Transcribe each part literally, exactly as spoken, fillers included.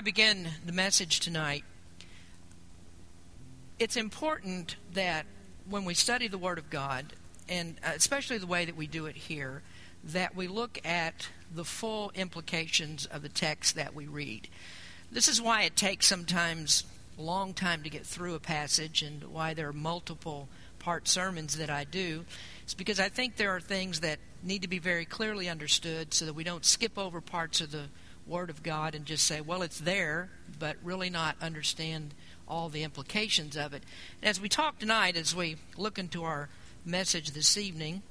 I begin the message tonight, it's important that when we study the Word of God, and especially the way that we do it here, that we look at the full implications of the text that we read. This is why it takes sometimes a long time to get through a passage, and why there are multiple part sermons that I do. It's because I think there are things that need to be very clearly understood so that we don't skip over parts of the Word of God and just say, well, it's there, but really not understand all the implications of it. And as we talk tonight, as we look into our message this evening,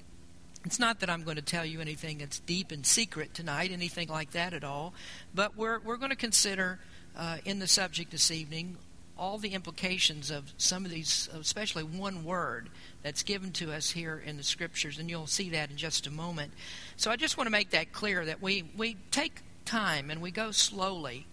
it's not that I'm going to tell you anything that's deep and secret tonight, anything like that at all, but we're we're going to consider uh, in the subject this evening all the implications of some of these, especially one word that's given to us here in the Scriptures, and you'll see that in just a moment. So I just want to make that clear, that we, we take time and we go slowly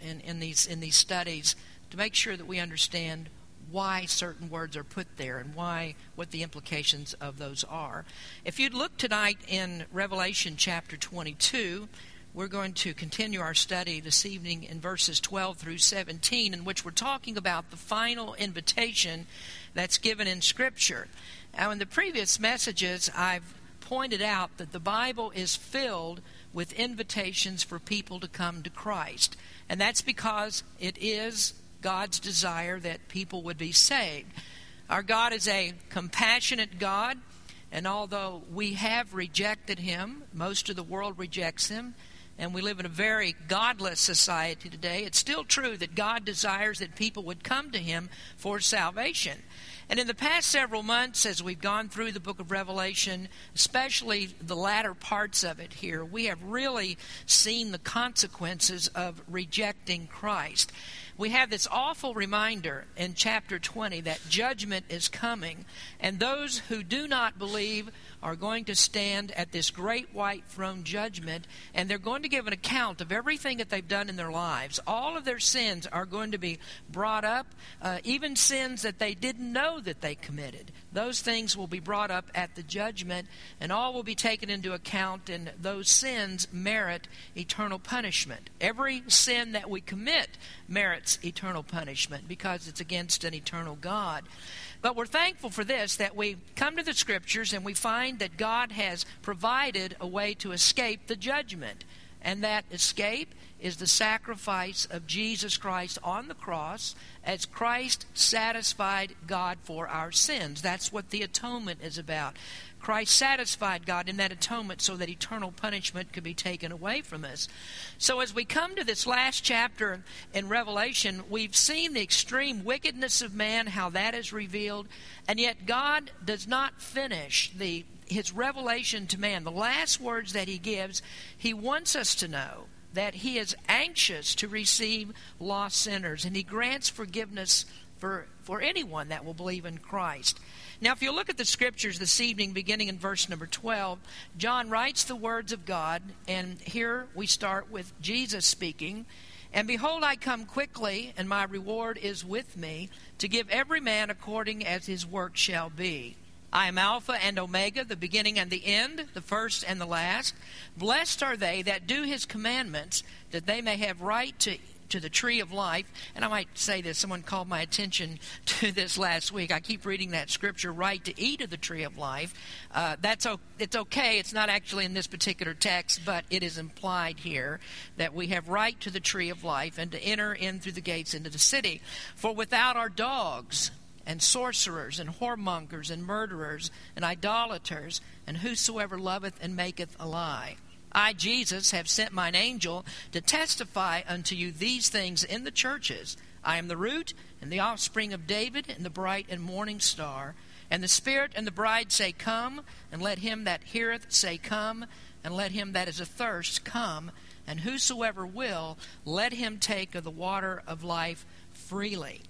in, in these in these studies to make sure that we understand why certain words are put there and why what the implications of those are. If you'd look tonight in Revelation chapter twenty-two, we're going to continue our study this evening in verses twelve through seventeen, in which we're talking about the final invitation that's given in Scripture. Now, in the previous messages, I've pointed out that the Bible is filled with invitations for people to come to Christ. And that's because it is God's desire that people would be saved. Our God is a compassionate God, and although we have rejected Him, most of the world rejects Him, and we live in a very godless society today, it's still true that God desires that people would come to Him for salvation. And in the past several months, as we've gone through the book of Revelation, especially the latter parts of it here, we have really seen the consequences of rejecting Christ. We have this awful reminder in chapter twenty that judgment is coming, and those who do not believe are going to stand at this great white throne judgment, and they're going to give an account of everything that they've done in their lives. All of their sins are going to be brought up, uh, even sins that they didn't know that they committed. Those things will be brought up at the judgment, and all will be taken into account, and those sins merit eternal punishment. Every sin that we commit merits eternal punishment because it's against an eternal God. But we're thankful for this, that we come to the Scriptures and we find that God has provided a way to escape the judgment, and that escape is the sacrifice of Jesus Christ on the cross, as Christ satisfied God for our sins. That's what the atonement is about. Christ satisfied God in that atonement so that eternal punishment could be taken away from us. So as we come to this last chapter in Revelation, we've seen the extreme wickedness of man, how that is revealed, and yet God does not finish the His revelation to man. The last words that He gives, He wants us to know that He is anxious to receive lost sinners, and He grants forgiveness for, for anyone that will believe in Christ. Now, if you look at the Scriptures this evening, beginning in verse number twelve, John writes the words of God, and here we start with Jesus speaking. And behold, I come quickly, and my reward is with me, to give every man according as his work shall be. I am Alpha and Omega, the beginning and the end, the first and the last. Blessed are they that do His commandments, that they may have right to to the tree of life. And I might say this, someone called my attention to this last week. I keep reading that Scripture, right to eat of the tree of life. Uh, that's it's okay. It's not actually in this particular text, but it is implied here that we have right to the tree of life and to enter in through the gates into the city. For without our dogs and sorcerers, and whoremongers, and murderers, and idolaters, and whosoever loveth and maketh a lie. I, Jesus, have sent mine angel to testify unto you these things in the churches. I am the root, and the offspring of David, and the bright and morning star. And the Spirit and the bride say, Come, and let him that heareth say, Come, and let him that is athirst come. And whosoever will, let him take of the water of life freely.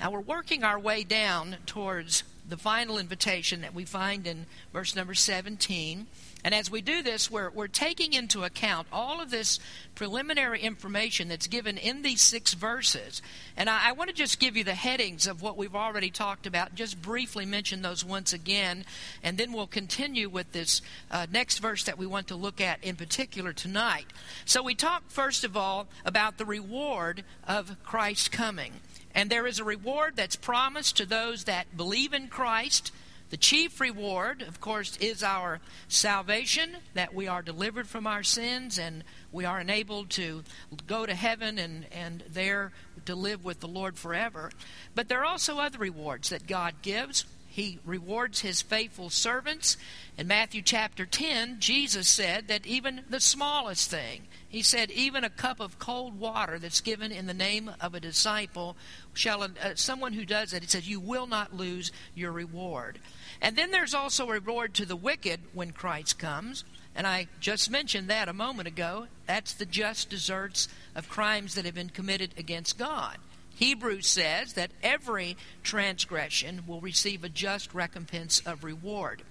Now, we're working our way down towards the final invitation that we find in verse number seventeen. And as we do this, we're, we're taking into account all of this preliminary information that's given in these six verses. And I, I want to just give you the headings of what we've already talked about, just briefly mention those once again, and then we'll continue with this uh, next verse that we want to look at in particular tonight. So we talk, first of all, about the reward of Christ's coming. And there is a reward that's promised to those that believe in Christ. The chief reward, of course, is our salvation, that we are delivered from our sins and we are enabled to go to heaven and, and there to live with the Lord forever. But there are also other rewards that God gives. He rewards his faithful servants. In Matthew chapter ten, Jesus said that even the smallest thing, he said, even a cup of cold water that's given in the name of a disciple, shall uh, someone who does it, he says, you will not lose your reward. And then there's also a reward to the wicked when Christ comes. And I just mentioned that a moment ago. That's the just deserts of crimes that have been committed against God. Hebrews says that every transgression will receive a just recompense of reward.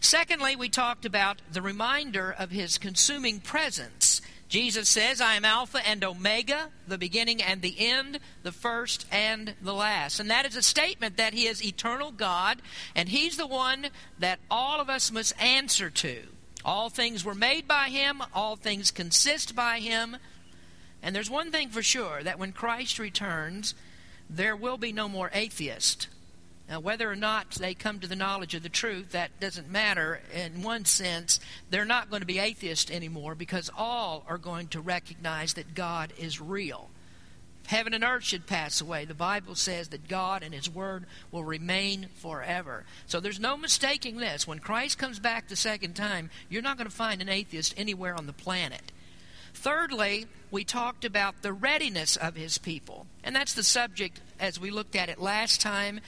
Secondly, we talked about the reminder of his consuming presence. Jesus says, I am Alpha and Omega, the beginning and the end, the first and the last. And that is a statement that he is eternal God, and he's the one that all of us must answer to. All things were made by him, all things consist by him. And there's one thing for sure, that when Christ returns, there will be no more atheists. Now, whether or not they come to the knowledge of the truth, that doesn't matter. In one sense, they're not going to be atheists anymore because all are going to recognize that God is real. Heaven and earth should pass away. The Bible says that God and his word will remain forever. So there's no mistaking this. When Christ comes back the second time, you're not going to find an atheist anywhere on the planet. Thirdly, we talked about the readiness of his people. And that's the subject as we looked at it last time.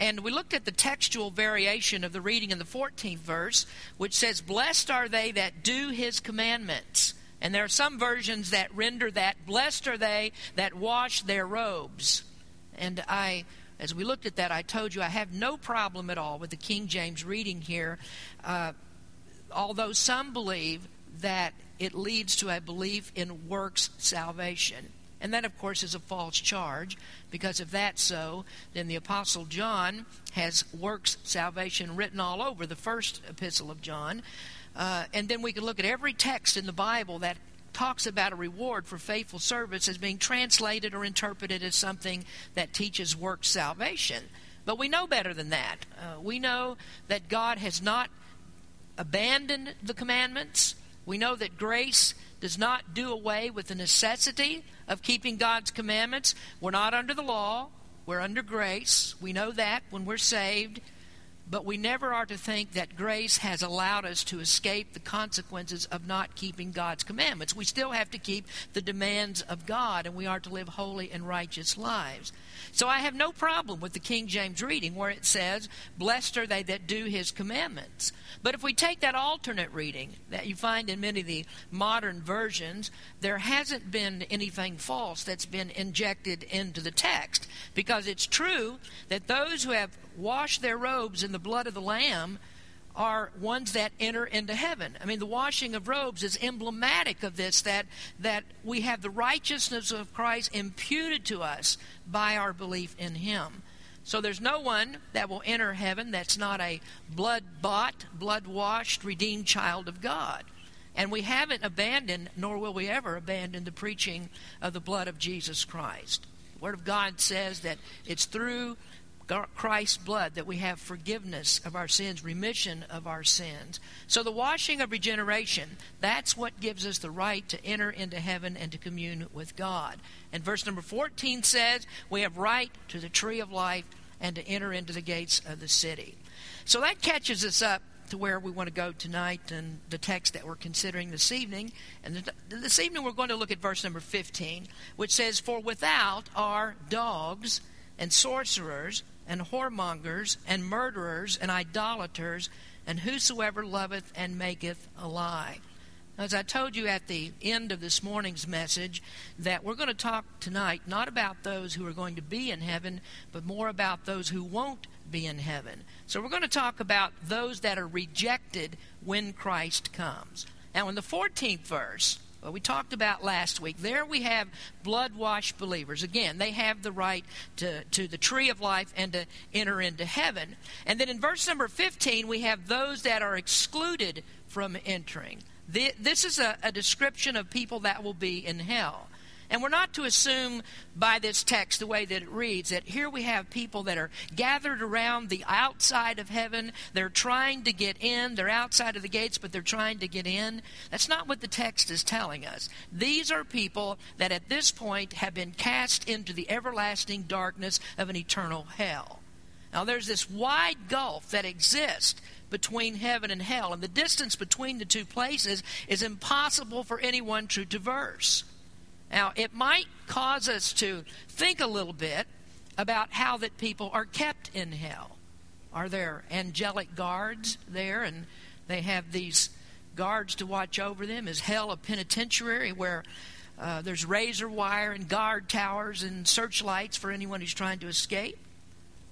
And we looked at the textual variation of the reading in the fourteenth verse, which says, Blessed are they that do his commandments. And there are some versions that render that, Blessed are they that wash their robes. And I... As we looked at that, I told you I have no problem at all with the King James reading here, uh, although some believe that it leads to a belief in works salvation. And that, of course, is a false charge, because if that's so, then the Apostle John has works salvation written all over the first epistle of John. Uh, and then we can look at every text in the Bible that talks about a reward for faithful service as being translated or interpreted as something that teaches works salvation. But we know better than that. Uh, we know that God has not abandoned the commandments. We know that grace does not do away with the necessity of keeping God's commandments. We're not under the law. We're under grace. We know that when we're saved. But we never are to think that grace has allowed us to escape the consequences of not keeping God's commandments. We still have to keep the demands of God, and we are to live holy and righteous lives. So I have no problem with the King James reading where it says, Blessed are they that do his commandments. But if we take that alternate reading that you find in many of the modern versions, there hasn't been anything false that's been injected into the text, because it's true that those who have washed their robes in the blood of the Lamb are ones that enter into heaven. I mean, the washing of robes is emblematic of this, that that we have the righteousness of Christ imputed to us by our belief in him. So there's no one that will enter heaven that's not a blood-bought, blood-washed, redeemed child of God. And we haven't abandoned, nor will we ever abandon, the preaching of the blood of Jesus Christ. The Word of God says that it's through Christ's blood that we have forgiveness of our sins, remission of our sins. So the washing of regeneration, that's what gives us the right to enter into heaven and to commune with God. And verse number fourteen says, we have right to the tree of life and to enter into the gates of the city. So that catches us up to where we want to go tonight and the text that we're considering this evening. And this evening we're going to look at verse number fifteen, which says, For without are dogs and sorcerers, and whoremongers, and murderers, and idolaters, and whosoever loveth and maketh a lie. As I told you at the end of this morning's message, that we're going to talk tonight not about those who are going to be in heaven, but more about those who won't be in heaven. So we're going to talk about those that are rejected when Christ comes. Now in the fourteenth verse, well, we talked about last week, there we have blood-washed believers. Again, they have the right to, to the tree of life and to enter into heaven. And then in verse number fifteen, we have those that are excluded from entering. The, this is a, a description of people that will be in hell. And we're not to assume by this text, the way that it reads, that here we have people that are gathered around the outside of heaven. They're trying to get in. They're outside of the gates, but they're trying to get in. That's not what the text is telling us. These are people that at this point have been cast into the everlasting darkness of an eternal hell. Now, there's this wide gulf that exists between heaven and hell, and the distance between the two places is impossible for anyone to traverse. Now, it might cause us to think a little bit about how that people are kept in hell. Are there angelic guards there, and they have these guards to watch over them? Is hell a penitentiary where uh, there's razor wire and guard towers and searchlights for anyone who's trying to escape?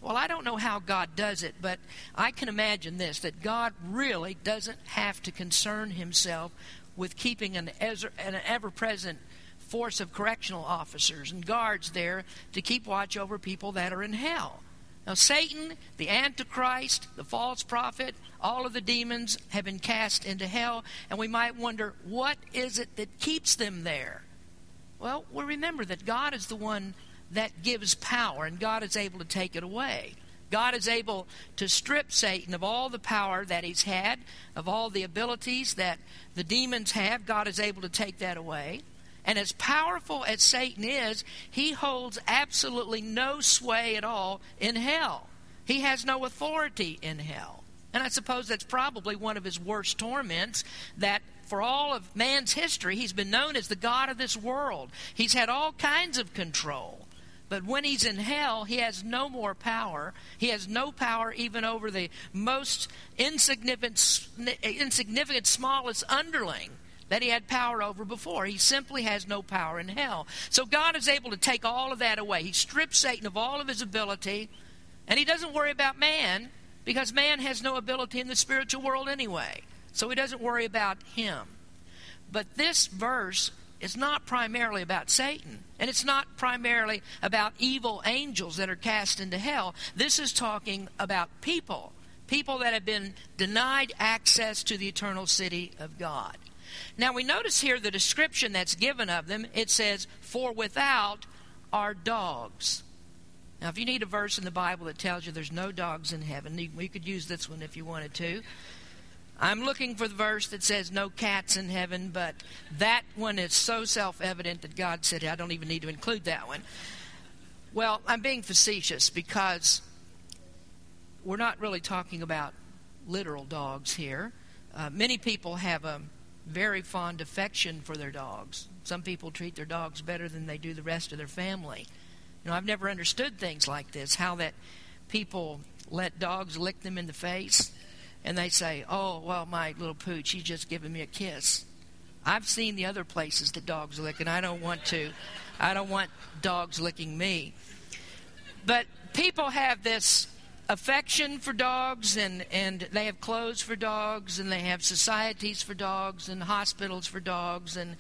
Well, I don't know how God does it, but I can imagine this, that God really doesn't have to concern himself with keeping an, an ever-present force of correctional officers and guards there to keep watch over people that are in hell. Now, Satan, the Antichrist, the false prophet, all of the demons have been cast into hell, and we might wonder, what is it that keeps them there? Well, we remember that God is the one that gives power, and God is able to take it away. God is able to strip Satan of all the power that he's had, of all the abilities that the demons have. God is able to take that away. And as powerful as Satan is, he holds absolutely no sway at all in hell. He has no authority in hell. And I suppose that's probably one of his worst torments, that for all of man's history, he's been known as the god of this world. He's had all kinds of control. But when he's in hell, he has no more power. He has no power even over the most insignificant, insignificant, smallest underling that he had power over before. He simply has no power in hell. So God is able to take all of that away. He strips Satan of all of his ability, and he doesn't worry about man, because man has no ability in the spiritual world anyway. So he doesn't worry about him. But this verse is not primarily about Satan, and it's not primarily about evil angels that are cast into hell. This is talking about people, people that have been denied access to the eternal city of God. Now, we notice here the description that's given of them. It says, for without are dogs. Now, if you need a verse in the Bible that tells you there's no dogs in heaven, you could use this one if you wanted to. I'm looking for the verse that says no cats in heaven, but that one is so self-evident that God said, I don't even need to include that one. Well, I'm being facetious, because we're not really talking about literal dogs here. Uh, many people have a very fond affection for their dogs. Some people treat their dogs better than they do the rest of their family. You know, I've never understood things like this, how that people let dogs lick them in the face, and they say, oh, well, my little pooch, he's just giving me a kiss. I've seen the other places that dogs lick, and I don't want to. I don't want dogs licking me. But people have this affection for dogs, and, and they have clothes for dogs, and they have societies for dogs, and hospitals for dogs, and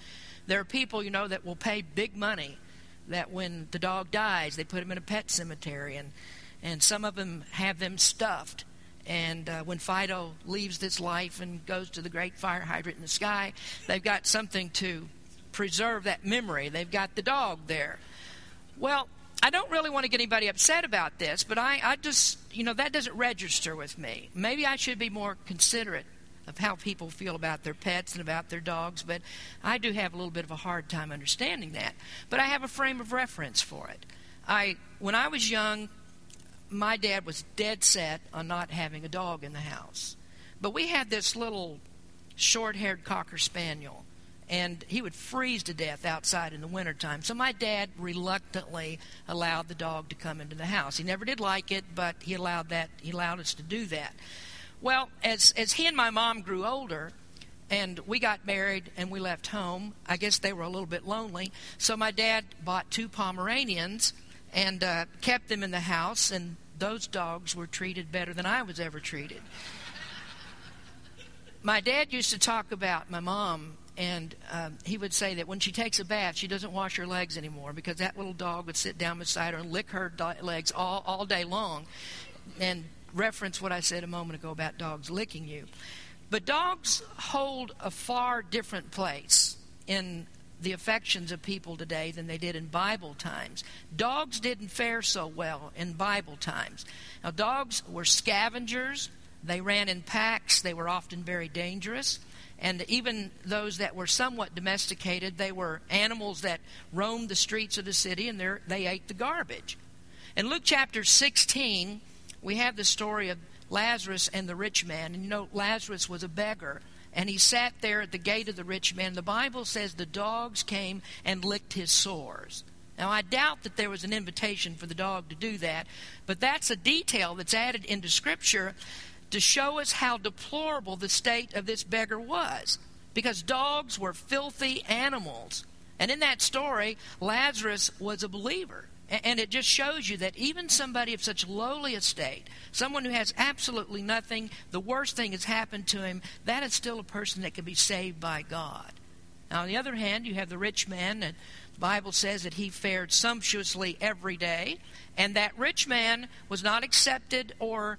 there are people, you know, that will pay big money that when the dog dies, they put him in a pet cemetery, and, and some of them have them stuffed. And uh, when Fido leaves this life and goes to the great fire hydrant in the sky, they've got something to preserve that memory. They've got the dog there. Well, I don't really want to get anybody upset about this, but I, I just, you know, that doesn't register with me. Maybe I should be more considerate of how people feel about their pets and about their dogs, but I do have a little bit of a hard time understanding that. But I have a frame of reference for it. I, when I was young, my dad was dead set on not having a dog in the house. But we had this little short-haired Cocker Spaniel, and he would freeze to death outside in the wintertime. So my dad reluctantly allowed the dog to come into the house. He never did like it, but he allowed that. He allowed us to do that. Well, as as he and my mom grew older, and we got married and we left home, I guess they were a little bit lonely. So my dad bought two Pomeranians and uh, kept them in the house, and those dogs were treated better than I was ever treated. My dad used to talk about my mom, and um, he would say that when she takes a bath, she doesn't wash her legs anymore, because that little dog would sit down beside her and lick her do- legs all, all day long, and reference what I said a moment ago about dogs licking you. But dogs hold a far different place in the affections of people today than they did in Bible times. Dogs didn't fare so well in Bible times. Now, dogs were scavengers. They ran in packs. They were often very dangerous. And even those that were somewhat domesticated, they were animals that roamed the streets of the city, and they ate the garbage. In Luke chapter sixteen, we have the story of Lazarus and the rich man. And you know, Lazarus was a beggar, and he sat there at the gate of the rich man. The Bible says the dogs came and licked his sores. Now, I doubt that there was an invitation for the dog to do that, but that's a detail that's added into Scripture to show us how deplorable the state of this beggar was, because dogs were filthy animals. And in that story, Lazarus was a believer. And it just shows you that even somebody of such lowly estate, someone who has absolutely nothing, the worst thing has happened to him, that is still a person that can be saved by God. Now, on the other hand, you have the rich man, and the Bible says that he fared sumptuously every day, and that rich man was not accepted or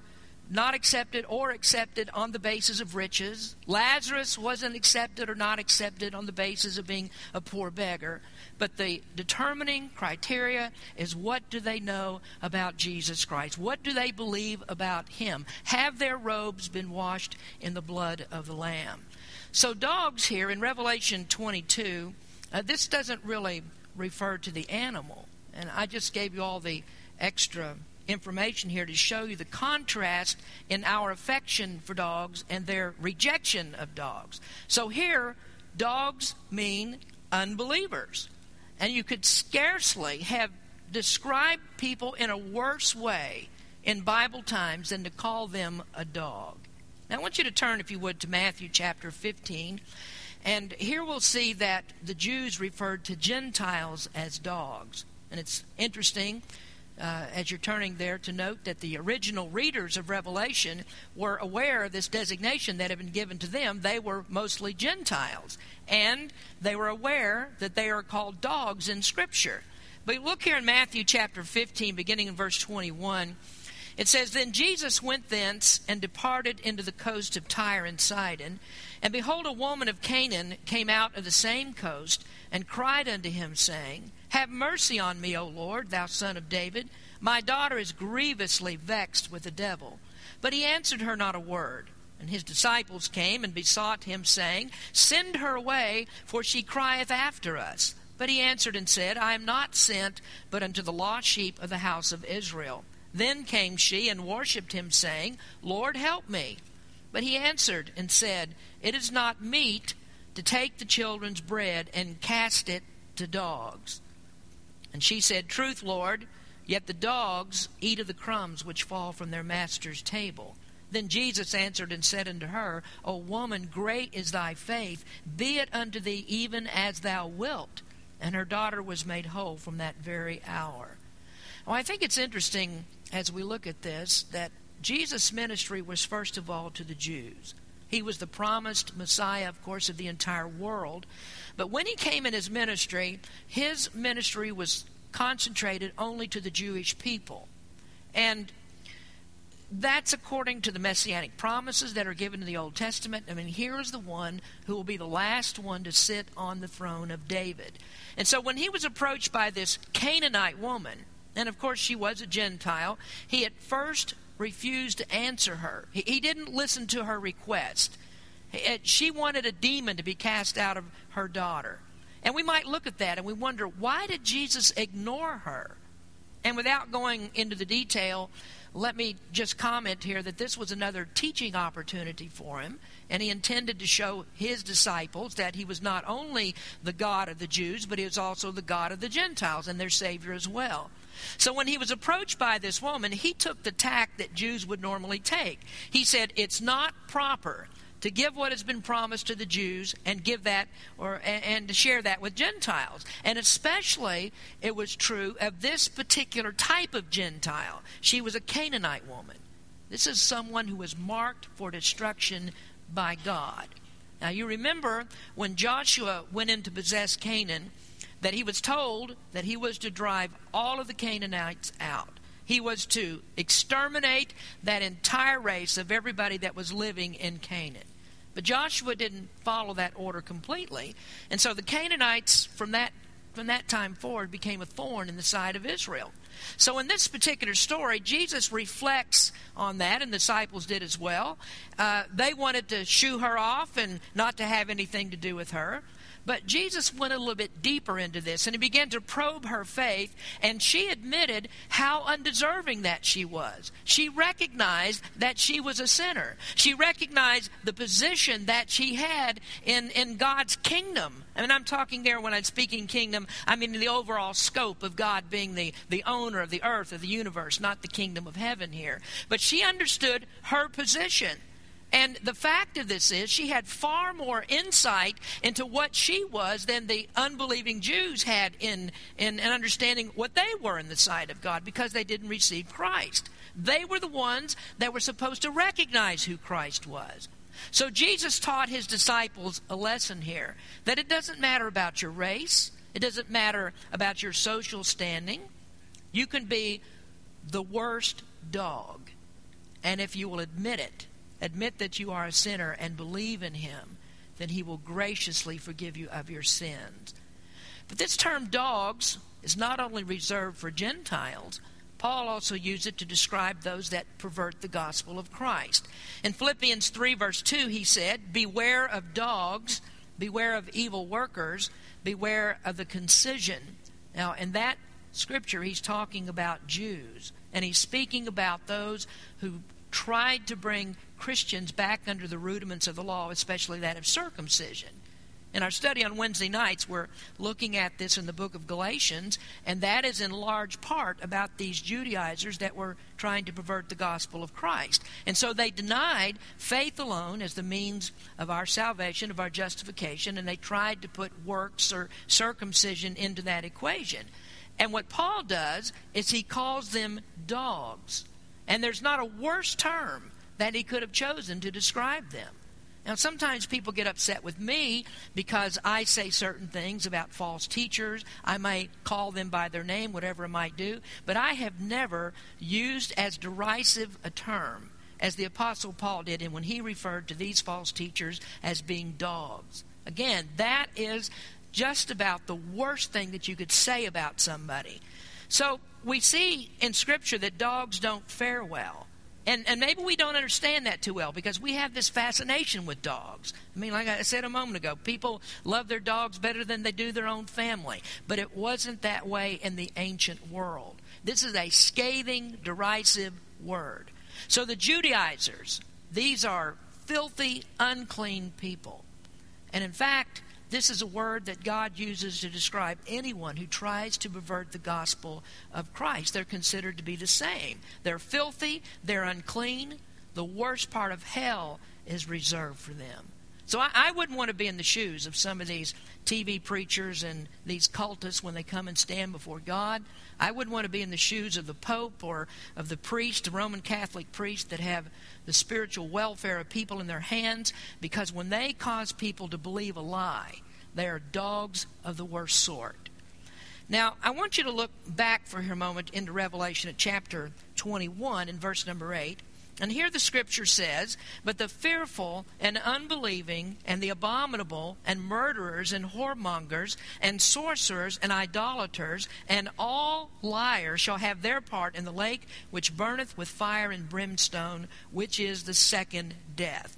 not accepted or accepted on the basis of riches. Lazarus wasn't accepted or not accepted on the basis of being a poor beggar. But the determining criteria is, what do they know about Jesus Christ? What do they believe about him? Have their robes been washed in the blood of the Lamb? So dogs here in Revelation twenty-two, uh, this doesn't really refer to the animal. And I just gave you all the extra information here to show you the contrast in our affection for dogs and their rejection of dogs. So here, dogs mean unbelievers. And you could scarcely have described people in a worse way in Bible times than to call them a dog. Now, I want you to turn, if you would, to Matthew chapter fifteen. And here we'll see that the Jews referred to Gentiles as dogs. And it's interesting, Uh, as you're turning there, to note that the original readers of Revelation were aware of this designation that had been given to them. They were mostly Gentiles, and they were aware that they are called dogs in Scripture. But look here in Matthew chapter fifteen, beginning in verse twenty-one. It says, "Then Jesus went thence and departed into the coast of Tyre and Sidon. And behold, a woman of Canaan came out of the same coast, and cried unto him, saying, Have mercy on me, O Lord, thou son of David. My daughter is grievously vexed with the devil. But he answered her not a word. And his disciples came and besought him, saying, Send her away, for she crieth after us. But he answered and said, I am not sent, but unto the lost sheep of the house of Israel. Then came she and worshipped him, saying, Lord, help me. But he answered and said, It is not meet to take the children's bread and cast it to dogs. And she said, Truth, Lord, yet the dogs eat of the crumbs which fall from their master's table. Then Jesus answered and said unto her, O woman, great is thy faith. Be it unto thee even as thou wilt. And her daughter was made whole from that very hour." Well, I think it's interesting as we look at this that Jesus' ministry was first of all to the Jews. He was the promised Messiah, of course, of the entire world. But when he came in his ministry, his ministry was concentrated only to the Jewish people. And that's according to the Messianic promises that are given in the Old Testament. I mean, here is the one who will be the last one to sit on the throne of David. And so when he was approached by this Canaanite woman, and of course she was a Gentile, he at first refused to answer her. He didn't listen to her request. She wanted a demon to be cast out of her daughter. And we might look at that and we wonder, why did Jesus ignore her? And without going into the detail, let me just comment here that this was another teaching opportunity for him, and he intended to show his disciples that he was not only the God of the Jews, but he was also the God of the Gentiles and their Savior as well. So when he was approached by this woman, he took the tack that Jews would normally take. He said, It's not proper to give what has been promised to the Jews and give that, or and, and to share that with Gentiles. And especially it was true of this particular type of Gentile. She was a Canaanite woman. This is someone who was marked for destruction by God. Now you remember when Joshua went in to possess Canaan, that he was told that he was to drive all of the Canaanites out. He was to exterminate that entire race of everybody that was living in Canaan. But Joshua didn't follow that order completely. And so the Canaanites from that from that time forward became a thorn in the side of Israel. So in this particular story, Jesus reflects on that, and the disciples did as well. Uh, they wanted to shoo her off and not to have anything to do with her. But Jesus went a little bit deeper into this, and he began to probe her faith, and she admitted how undeserving that she was. She recognized that she was a sinner. She recognized the position that she had in, in God's kingdom. I mean, I'm talking there when I'm speaking kingdom, I mean the overall scope of God being the, the owner of the earth, of the universe, not the kingdom of heaven here. But she understood her position. And the fact of this is she had far more insight into what she was than the unbelieving Jews had in, in, in understanding what they were in the sight of God, because they didn't receive Christ. They were the ones that were supposed to recognize who Christ was. So Jesus taught his disciples a lesson here, that it doesn't matter about your race. It doesn't matter about your social standing. You can be the worst dog. And if you will admit it, admit that you are a sinner and believe in him, then he will graciously forgive you of your sins. But this term dogs is not only reserved for Gentiles. Paul also used it to describe those that pervert the gospel of Christ. In Philippians three verse two, he said, "Beware of dogs, beware of evil workers, beware of the concision." Now in that scripture he's talking about Jews, and he's speaking about those who tried to bring Christians back under the rudiments of the law, especially that of circumcision. In our study on Wednesday nights, we're looking at this in the book of Galatians, and that is in large part about these Judaizers that were trying to pervert the gospel of Christ. And so they denied faith alone as the means of our salvation, of our justification, and they tried to put works or circumcision into that equation. And what Paul does is he calls them dogs. And there's not a worse term that he could have chosen to describe them. Now, sometimes people get upset with me because I say certain things about false teachers. I might call them by their name, whatever I might do. But I have never used as derisive a term as the Apostle Paul did when he referred to these false teachers as being dogs. Again, that is just about the worst thing that you could say about somebody. So we see in Scripture that dogs don't fare well. And and maybe we don't understand that too well, because we have this fascination with dogs. I mean, like I said a moment ago, people love their dogs better than they do their own family. But it wasn't that way in the ancient world. This is a scathing, derisive word. So the Judaizers, these are filthy, unclean people. And in fact, this is a word that God uses to describe anyone who tries to pervert the gospel of Christ. They're considered to be the same. They're filthy. They're unclean. The worst part of hell is reserved for them. So I, I wouldn't want to be in the shoes of some of these T V preachers and these cultists when they come and stand before God. I wouldn't want to be in the shoes of the Pope or of the priest, the Roman Catholic priest that have the spiritual welfare of people in their hands, because when they cause people to believe a lie, they are dogs of the worst sort. Now, I want you to look back for a moment into Revelation at chapter twenty-one and verse number eight. And here the scripture says, "But the fearful and unbelieving and the abominable and murderers and whoremongers and sorcerers and idolaters and all liars shall have their part in the lake which burneth with fire and brimstone, which is the second death."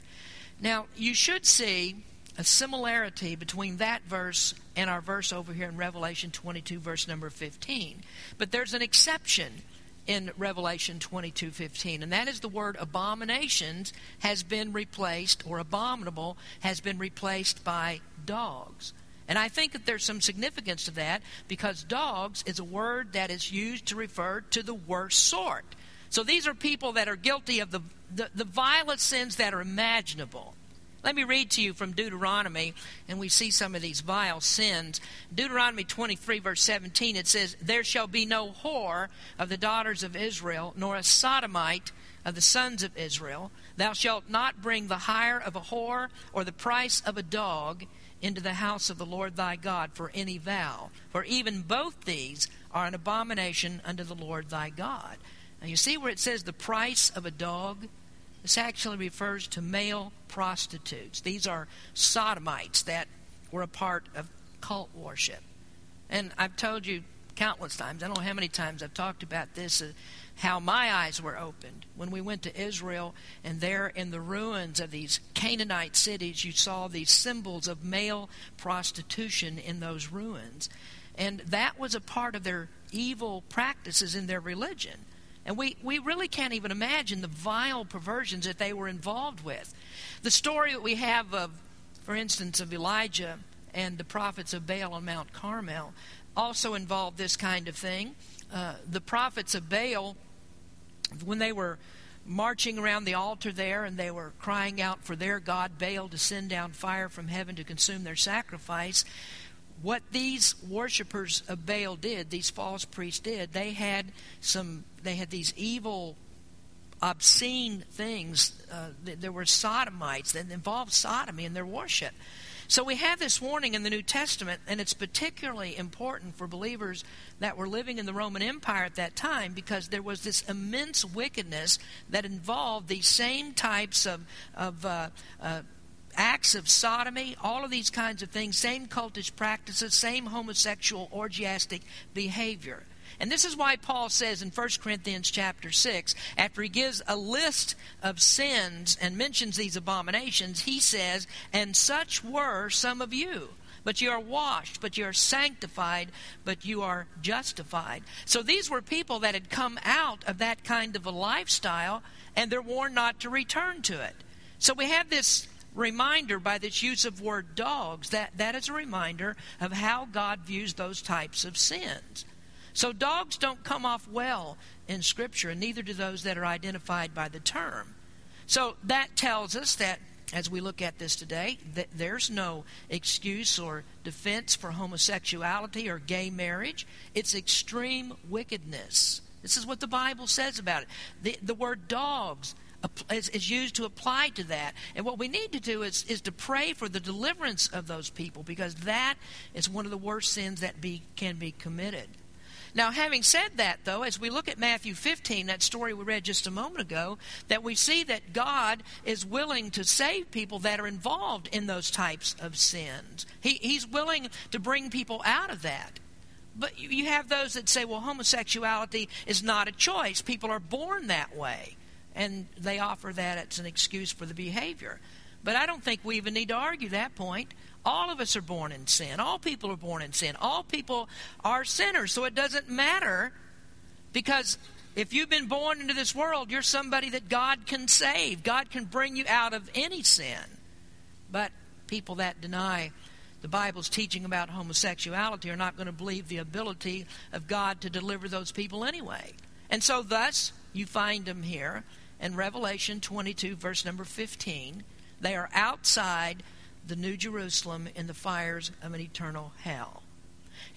Now, you should see a similarity between that verse and our verse over here in Revelation twenty-two, verse number fifteen. But there's an exception in Revelation twenty-two fifteen, and that is the word abominations has been replaced, or abominable has been replaced by dogs. And I think that there's some significance to that, because dogs is a word that is used to refer to the worst sort. So these are people that are guilty of the, the, the vilest sins that are imaginable. Let me read to you from Deuteronomy, and we see some of these vile sins. Deuteronomy twenty-three, verse seventeen, it says, "There shall be no whore of the daughters of Israel, nor a sodomite of the sons of Israel. Thou shalt not bring the hire of a whore or the price of a dog into the house of the Lord thy God for any vow. For even both these are an abomination unto the Lord thy God." Now you see where it says the price of a dog? This actually refers to male prostitutes. These are sodomites that were a part of cult worship. And I've told you countless times, I don't know how many times I've talked about this, uh, how my eyes were opened when we went to Israel, and there in the ruins of these Canaanite cities, you saw these symbols of male prostitution in those ruins. And that was a part of their evil practices in their religion. And we, we really can't even imagine the vile perversions that they were involved with. The story that we have of, for instance, of Elijah and the prophets of Baal on Mount Carmel also involved this kind of thing. Uh, the prophets of Baal, when they were marching around the altar there and they were crying out for their god Baal to send down fire from heaven to consume their sacrifice, what these worshipers of Baal did, these false priests did, they had some, they had these evil, obscene things. Uh, there were sodomites that involved sodomy in their worship. So we have this warning in the New Testament, and it's particularly important for believers that were living in the Roman Empire at that time, because there was this immense wickedness that involved these same types of of uh, uh, acts of sodomy, all of these kinds of things, same cultish practices, same homosexual, orgiastic behavior. And this is why Paul says in First Corinthians chapter six, after he gives a list of sins and mentions these abominations, he says, "And such were some of you, but you are washed, but you are sanctified, but you are justified." So these were people that had come out of that kind of a lifestyle, and they're warned not to return to it. So we have this reminder by this use of word dogs, that that is a reminder of how God views those types of sins. So dogs don't come off well in Scripture, and neither do those that are identified by the term. So that tells us that, as we look at this today, that there's no excuse or defense for homosexuality or gay marriage. It's extreme wickedness. This is what the Bible says about it. The, the word dogs is, is used to apply to that. And what we need to do is, is to pray for the deliverance of those people, because that is one of the worst sins that be, can be committed. Now, having said that, though, as we look at Matthew fifteen, that story we read just a moment ago, that we see that God is willing to save people that are involved in those types of sins. He, he's willing to bring people out of that. But you have those that say, well, homosexuality is not a choice. People are born that way. And they offer that as an excuse for the behavior. But I don't think we even need to argue that point. All of us are born in sin. All people are born in sin. All people are sinners. So it doesn't matter, because if you've been born into this world, you're somebody that God can save. God can bring you out of any sin. But people that deny the Bible's teaching about homosexuality are not going to believe the ability of God to deliver those people anyway. And so thus, you find them here in Revelation twenty-two, verse number fifteen. They are outside the New Jerusalem in the fires of an eternal hell.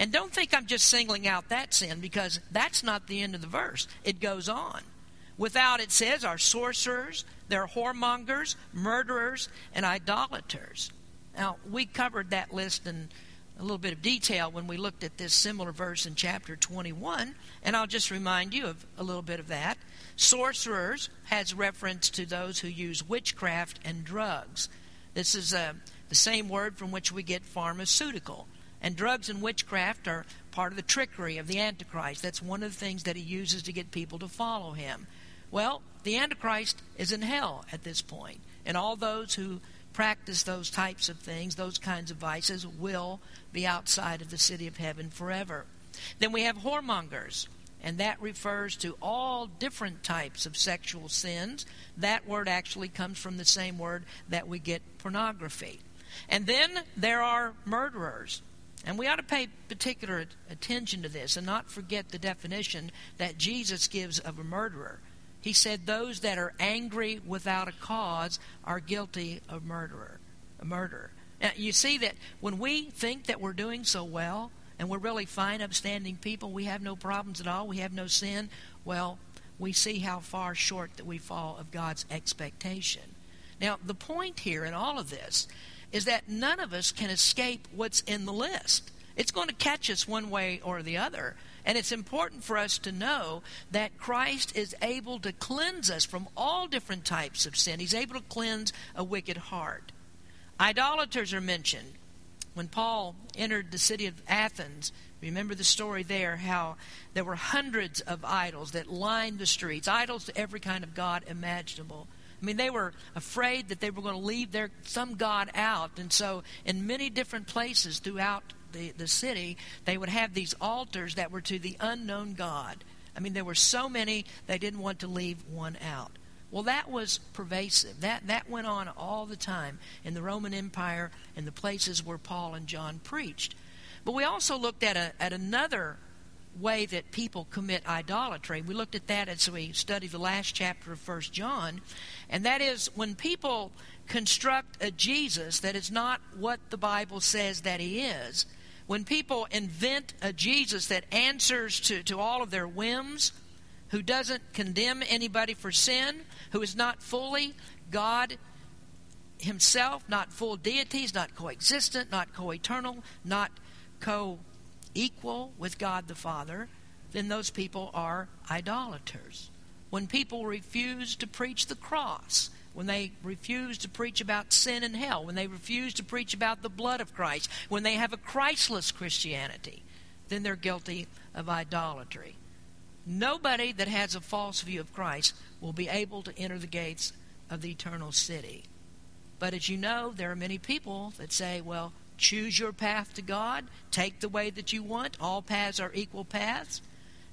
And don't think I'm just singling out that sin, because that's not the end of the verse. It goes on. Without, it says, are sorcerers, there are whoremongers, murderers, and idolaters. Now, we covered that list in a little bit of detail when we looked at this similar verse in chapter twenty-one, and I'll just remind you of a little bit of that. Sorcerers has reference to those who use witchcraft and drugs. This is a the same word from which we get pharmaceutical. And drugs and witchcraft are part of the trickery of the Antichrist. That's one of the things that he uses to get people to follow him. Well, the Antichrist is in hell at this point. And all those who practice those types of things, those kinds of vices, will be outside of the city of heaven forever. Then we have whoremongers. And that refers to all different types of sexual sins. That word actually comes from the same word that we get pornography. And then there are murderers. And we ought to pay particular attention to this and not forget the definition that Jesus gives of a murderer. He said those that are angry without a cause are guilty of murderer, murder. Now, you see that when we think that we're doing so well and we're really fine, upstanding people, we have no problems at all, we have no sin, well, we see how far short that we fall of God's expectation. Now, the point here in all of this is that none of us can escape what's in the list. It's going to catch us one way or the other. And it's important for us to know that Christ is able to cleanse us from all different types of sin. He's able to cleanse a wicked heart. Idolaters are mentioned. When Paul entered the city of Athens, remember the story there, how there were hundreds of idols that lined the streets, idols to every kind of god imaginable. I mean, they were afraid that they were going to leave their some god out. And so in many different places throughout the, the city, they would have these altars that were to the unknown god. I mean, there were so many, they didn't want to leave one out. Well, that was pervasive. That, that went on all the time in the Roman Empire and the places where Paul and John preached. But we also looked at, a, at another way that people commit idolatry. We looked at that as we studied the last chapter of First John, and that is when people construct a Jesus that is not what the Bible says that he is, when people invent a Jesus that answers to, to all of their whims, who doesn't condemn anybody for sin, who is not fully God himself, not full deities, not coexistent, not co-eternal, not co equal with God the Father, then those people are idolaters. When people refuse to preach the cross, when they refuse to preach about sin and hell, when they refuse to preach about the blood of Christ, when they have a Christless Christianity, then they're guilty of idolatry. Nobody that has a false view of Christ will be able to enter the gates of the eternal city. But as you know, there are many people that say, well, choose your path to God. Take the way that you want. All paths are equal paths.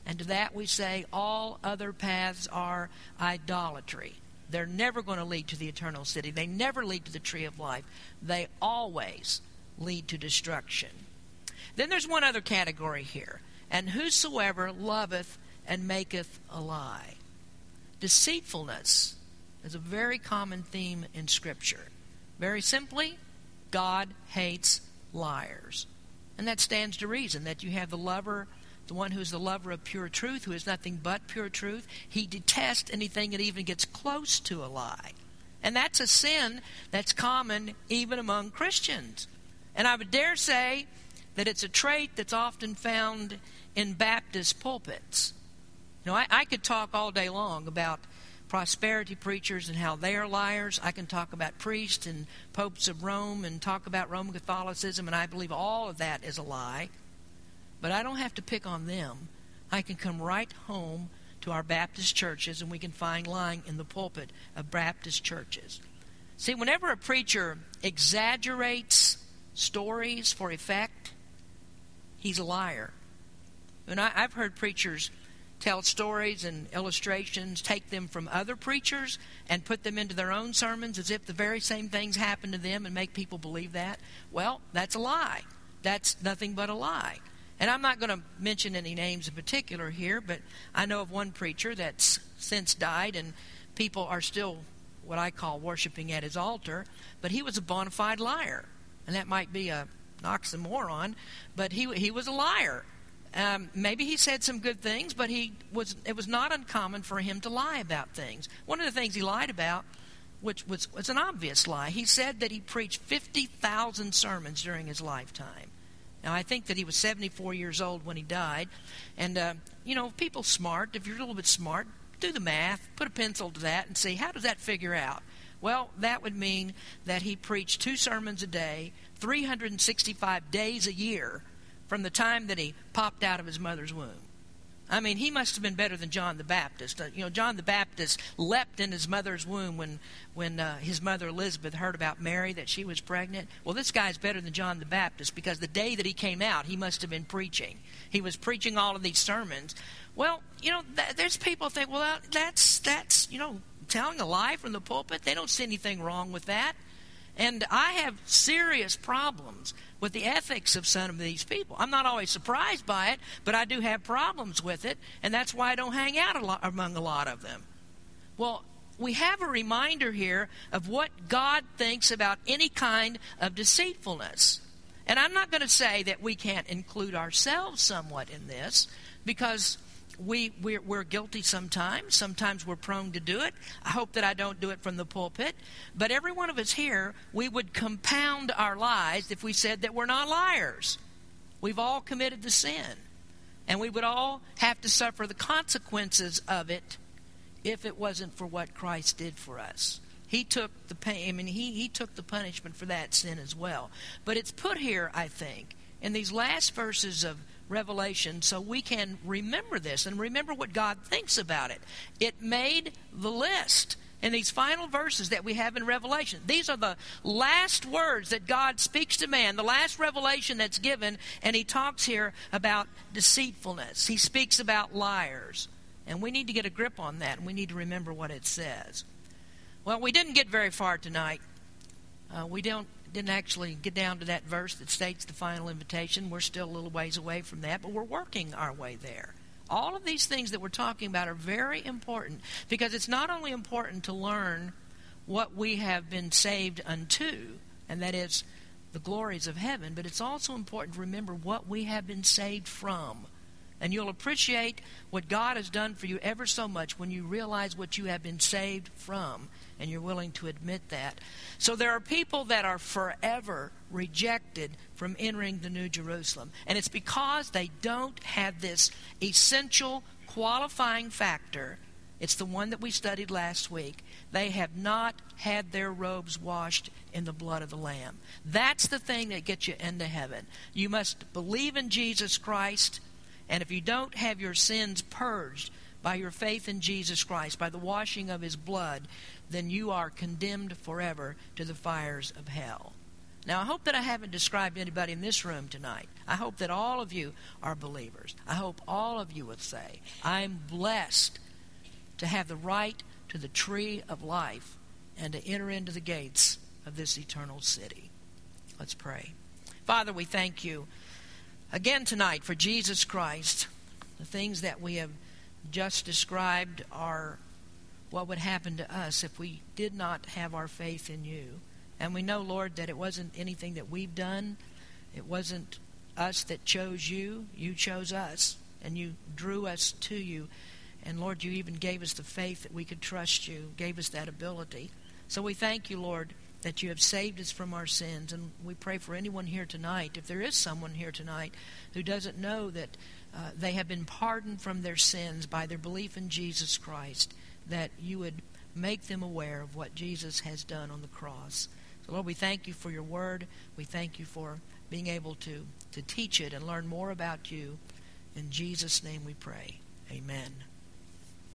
And to that we say all other paths are idolatry. They're never going to lead to the eternal city. They never lead to the tree of life. They always lead to destruction. Then there's one other category here. And whosoever loveth and maketh a lie. Deceitfulness is a very common theme in Scripture. Very simply, God hates liars. And that stands to reason that you have the lover, the one who is the lover of pure truth, who is nothing but pure truth. He detests anything that even gets close to a lie. And that's a sin that's common even among Christians. And I would dare say that it's a trait that's often found in Baptist pulpits. You know, I, I could talk all day long about prosperity preachers and how they are liars. I can talk about priests and popes of Rome and talk about Roman Catholicism, and I believe all of that is a lie. But I don't have to pick on them. I can come right home to our Baptist churches, and we can find lying in the pulpit of Baptist churches. See, whenever a preacher exaggerates stories for effect, he's a liar. And I, I've heard preachers tell stories and illustrations, take them from other preachers and put them into their own sermons as if the very same things happened to them and make people believe that. Well, that's a lie. That's nothing but a lie. And I'm not going to mention any names in particular here, but I know of one preacher that's since died and people are still what I call worshiping at his altar, but he was a bona fide liar. And that might be a, an oxymoron, but he he was a liar. Um, maybe he said some good things, but he was. It was not uncommon for him to lie about things. One of the things he lied about, which was, was an obvious lie, he said that he preached fifty thousand sermons during his lifetime. Now, I think that he was seventy-four years old when he died. And, uh, you know, people smart, if you're a little bit smart, do the math, put a pencil to that, and see, how does that figure out? Well, that would mean that he preached two sermons a day, three hundred sixty-five days a year, from the time that he popped out of his mother's womb. I mean, he must have been better than John the Baptist. You know, John the Baptist leapt in his mother's womb when, when uh, his mother Elizabeth heard about Mary, that she was pregnant. Well, this guy's better than John the Baptist because the day that he came out, he must have been preaching. He was preaching all of these sermons. Well, you know, th- there's people think, well, that's, that's, you know, telling a lie from the pulpit. They don't see anything wrong with that. And I have serious problems with the ethics of some of these people. I'm not always surprised by it, but I do have problems with it, and that's why I don't hang out a lot among a lot of them. Well, we have a reminder here of what God thinks about any kind of deceitfulness. And I'm not going to say that we can't include ourselves somewhat in this, because we, we're, we're guilty sometimes. Sometimes we're prone to do it. I hope that I don't do it from the pulpit. But every one of us here, we would compound our lies if we said that we're not liars. We've all committed the sin. And we would all have to suffer the consequences of it if it wasn't for what Christ did for us. He took the pain, I mean, he, he took the punishment for that sin as well. But it's put here, I think, in these last verses of Revelation, so we can remember this and remember what God thinks about it. It made the list in these final verses that we have in Revelation. These are the last words that God speaks to man, the last revelation that's given, and he talks here about deceitfulness. He speaks about liars. And we need to get a grip on that, and we need to remember what it says. Well, we didn't get very far tonight. Uh, we don't didn't actually get down to that verse that states the final invitation. We're still a little ways away from that, but we're working our way there. All of these things that we're talking about are very important, because it's not only important to learn what we have been saved unto, and that is the glories of heaven, but it's also important to remember what we have been saved from. And you'll appreciate what God has done for you ever so much when you realize what you have been saved from, and you're willing to admit that. So there are people that are forever rejected from entering the New Jerusalem. And it's because they don't have this essential qualifying factor. It's the one that we studied last week. They have not had their robes washed in the blood of the Lamb. That's the thing that gets you into heaven. You must believe in Jesus Christ. And if you don't have your sins purged by your faith in Jesus Christ, by the washing of his blood, then you are condemned forever to the fires of hell. Now, I hope that I haven't described anybody in this room tonight. I hope that all of you are believers. I hope all of you would say, I'm blessed to have the right to the tree of life and to enter into the gates of this eternal city. Let's pray. Father, we thank you again tonight for Jesus Christ. The things that we have just described are what would happen to us if we did not have our faith in you. And we know, Lord, that it wasn't anything that we've done. It wasn't us that chose you. You chose us, and you drew us to you. And, Lord, you even gave us the faith that we could trust you, gave us that ability. So we thank you, Lord, that you have saved us from our sins. And we pray for anyone here tonight, if there is someone here tonight who doesn't know that uh, they have been pardoned from their sins by their belief in Jesus Christ, that you would make them aware of what Jesus has done on the cross. So, Lord, we thank you for your word. We thank you for being able to, to teach it and learn more about you. In Jesus' name we pray. Amen.